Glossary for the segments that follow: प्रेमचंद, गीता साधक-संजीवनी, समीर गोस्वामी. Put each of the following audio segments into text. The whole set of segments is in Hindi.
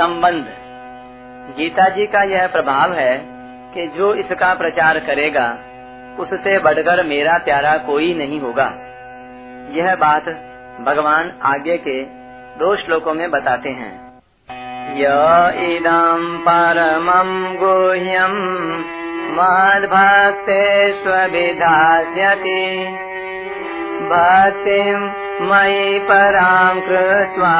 संबंध। गीता जी का यह प्रभाव है कि जो इसका प्रचार करेगा उससे बढ़कर मेरा प्यारा कोई नहीं होगा। यह बात भगवान आगे के 2 श्लोकों में बताते हैं। य इदं परमं गुह्यं मद्भक्तेष्वभिधास्यति भक्तिं मयि परां कृत्वा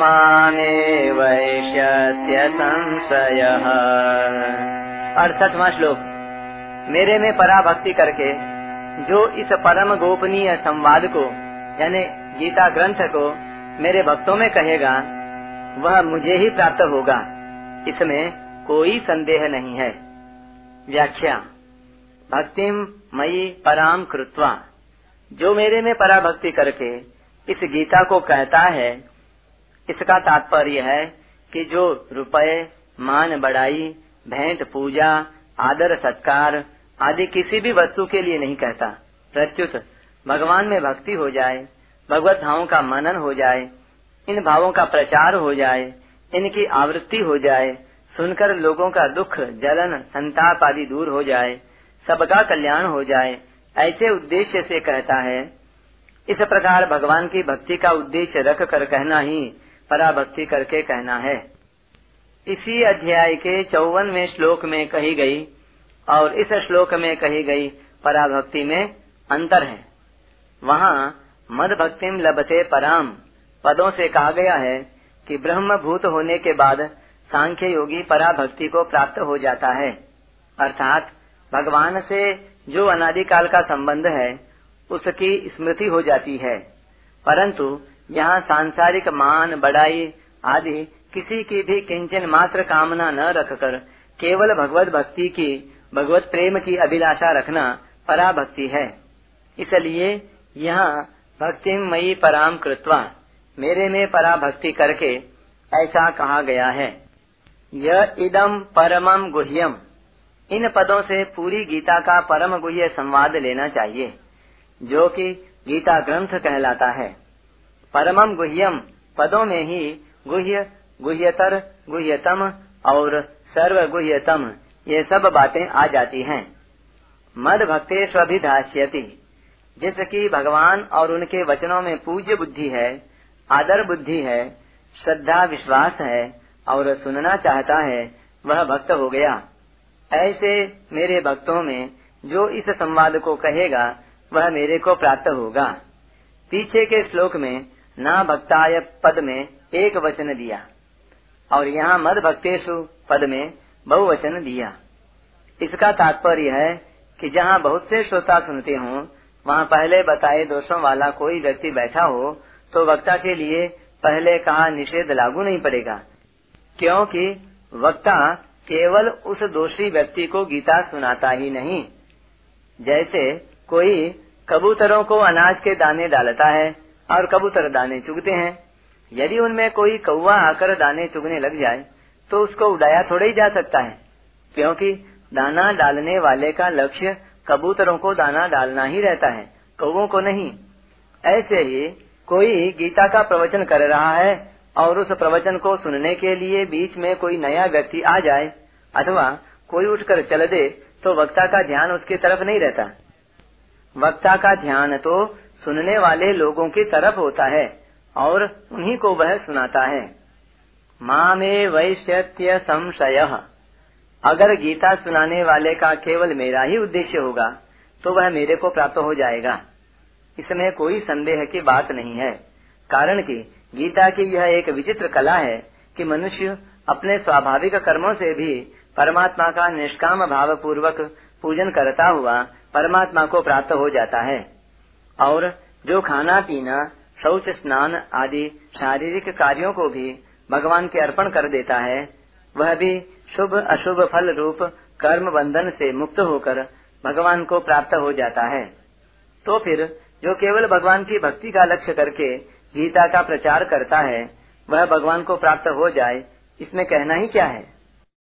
मामेवैष्यत्य संशयः। 68वां श्लोक। मेरे में पराभक्ति करके जो इस परम गोपनीय संवाद को यानी गीता ग्रंथ को मेरे भक्तों में कहेगा वह मुझे ही प्राप्त होगा, इसमें कोई संदेह नहीं है। व्याख्या। भक्तिम मयि पराम कृत्वा, जो मेरे में पराभक्ति करके इस गीता को कहता है, इसका तात्पर्य है कि जो रुपए, मान, बड़ाई, भेंट, पूजा, आदर, सत्कार आदि किसी भी वस्तु के लिए नहीं कहता। प्रत्युत भगवान में भक्ति हो जाए, भगवत भावों का मनन हो जाए, इन भावों का प्रचार हो जाए, इनकी आवृत्ति हो जाए, सुनकर लोगों का दुख, जलन, संताप आदि दूर हो जाए, सबका कल्याण हो जाए, ऐसे उद्देश्य से कहता है। इस प्रकार भगवान की भक्ति का उद्देश्य रख कर कहना ही पराभक्ति करके कहना है। इसी अध्याय के 54वें श्लोक में कही गई और इस श्लोक में कही गई पराभक्ति में अंतर है। वहाँ मद भक्तिम लभते पराम पदों से कहा गया है कि ब्रह्मभूत होने के बाद सांख्य योगी पराभक्ति को प्राप्त हो जाता है, अर्थात भगवान से जो अनादिकाल का संबंध है उसकी स्मृति हो जाती है। परंतु यहाँ सांसारिक मान, बड़ाई आदि किसी की भी किंचन मात्र कामना न रखकर केवल भगवत भक्ति की, भगवत प्रेम की अभिलाषा रखना पराभक्ति है। इसलिए यहाँ भक्तिम मयि पराम कृत्वा, मेरे में पराभक्ति करके ऐसा कहा गया है। यह इदम परमम गुह्यम, इन पदों से पूरी गीता का परम गुह्य संवाद लेना चाहिए जो कि गीता ग्रंथ कहलाता है। परमम गुह्यम पदों में ही गुह्य, गुह्यतर, गुह्यतम और सर्वगुह्यतम ये सब बातें आ जाती हैं। मद भक्तेष्वभिधास्यति, जिसकी भगवान और उनके वचनों में पूज्य बुद्धि है, आदर बुद्धि है, श्रद्धा, विश्वास है और सुनना चाहता है, वह भक्त हो गया। ऐसे मेरे भक्तों में जो इस संवाद को कहेगा वह मेरे को प्राप्त होगा। पीछे के श्लोक में ना भक्ताय पद में एक वचन दिया और यहाँ मद भक्तेषु पद में बहुवचन दिया। इसका तात्पर्य है कि जहाँ बहुत से श्रोता सुनते हों, वहाँ पहले बताए दोषों वाला कोई व्यक्ति बैठा हो तो वक्ता के लिए पहले कहा निषेध लागू नहीं पड़ेगा, क्योंकि वक्ता केवल उस दोषी व्यक्ति को गीता सुनाता ही नहीं। जैसे कोई कबूतरों को अनाज के दाने डालता है और कबूतर दाने चुगते हैं, यदि उनमें कोई कौवा आकर दाने चुगने लग जाए तो उसको उड़ाया थोड़े ही जा सकता है, क्योंकि दाना डालने वाले का लक्ष्य कबूतरों को दाना डालना ही रहता है, कौवों को नहीं। ऐसे ही कोई गीता का प्रवचन कर रहा है और उस प्रवचन को सुनने के लिए बीच में कोई नया व्यक्ति आ जाए अथवा कोई उठकर चल दे तो वक्ता का ध्यान उसकी तरफ नहीं रहता। वक्ता का ध्यान तो सुनने वाले लोगों की तरफ होता है और उन्हीं को वह सुनाता है। मामे वैश्यत्य संशयः, अगर गीता सुनाने वाले का केवल मेरा ही उद्देश्य होगा तो वह मेरे को प्राप्त हो जाएगा, इसमें कोई संदेह की बात नहीं है। कारण कि गीता की यह एक विचित्र कला है कि मनुष्य अपने स्वाभाविक कर्मों से भी परमात्मा का निष्काम भाव पूर्वक पूजन करता हुआ परमात्मा को प्राप्त हो जाता है। और जो खाना, पीना, शौच, स्नान आदि शारीरिक कार्यों को भी भगवान के अर्पण कर देता है, वह भी शुभ अशुभ फल रूप कर्म बंधन से मुक्त होकर भगवान को प्राप्त हो जाता है। तो फिर जो केवल भगवान की भक्ति का लक्ष्य करके गीता का प्रचार करता है वह भगवान को प्राप्त हो जाए, इसमें कहना ही क्या है।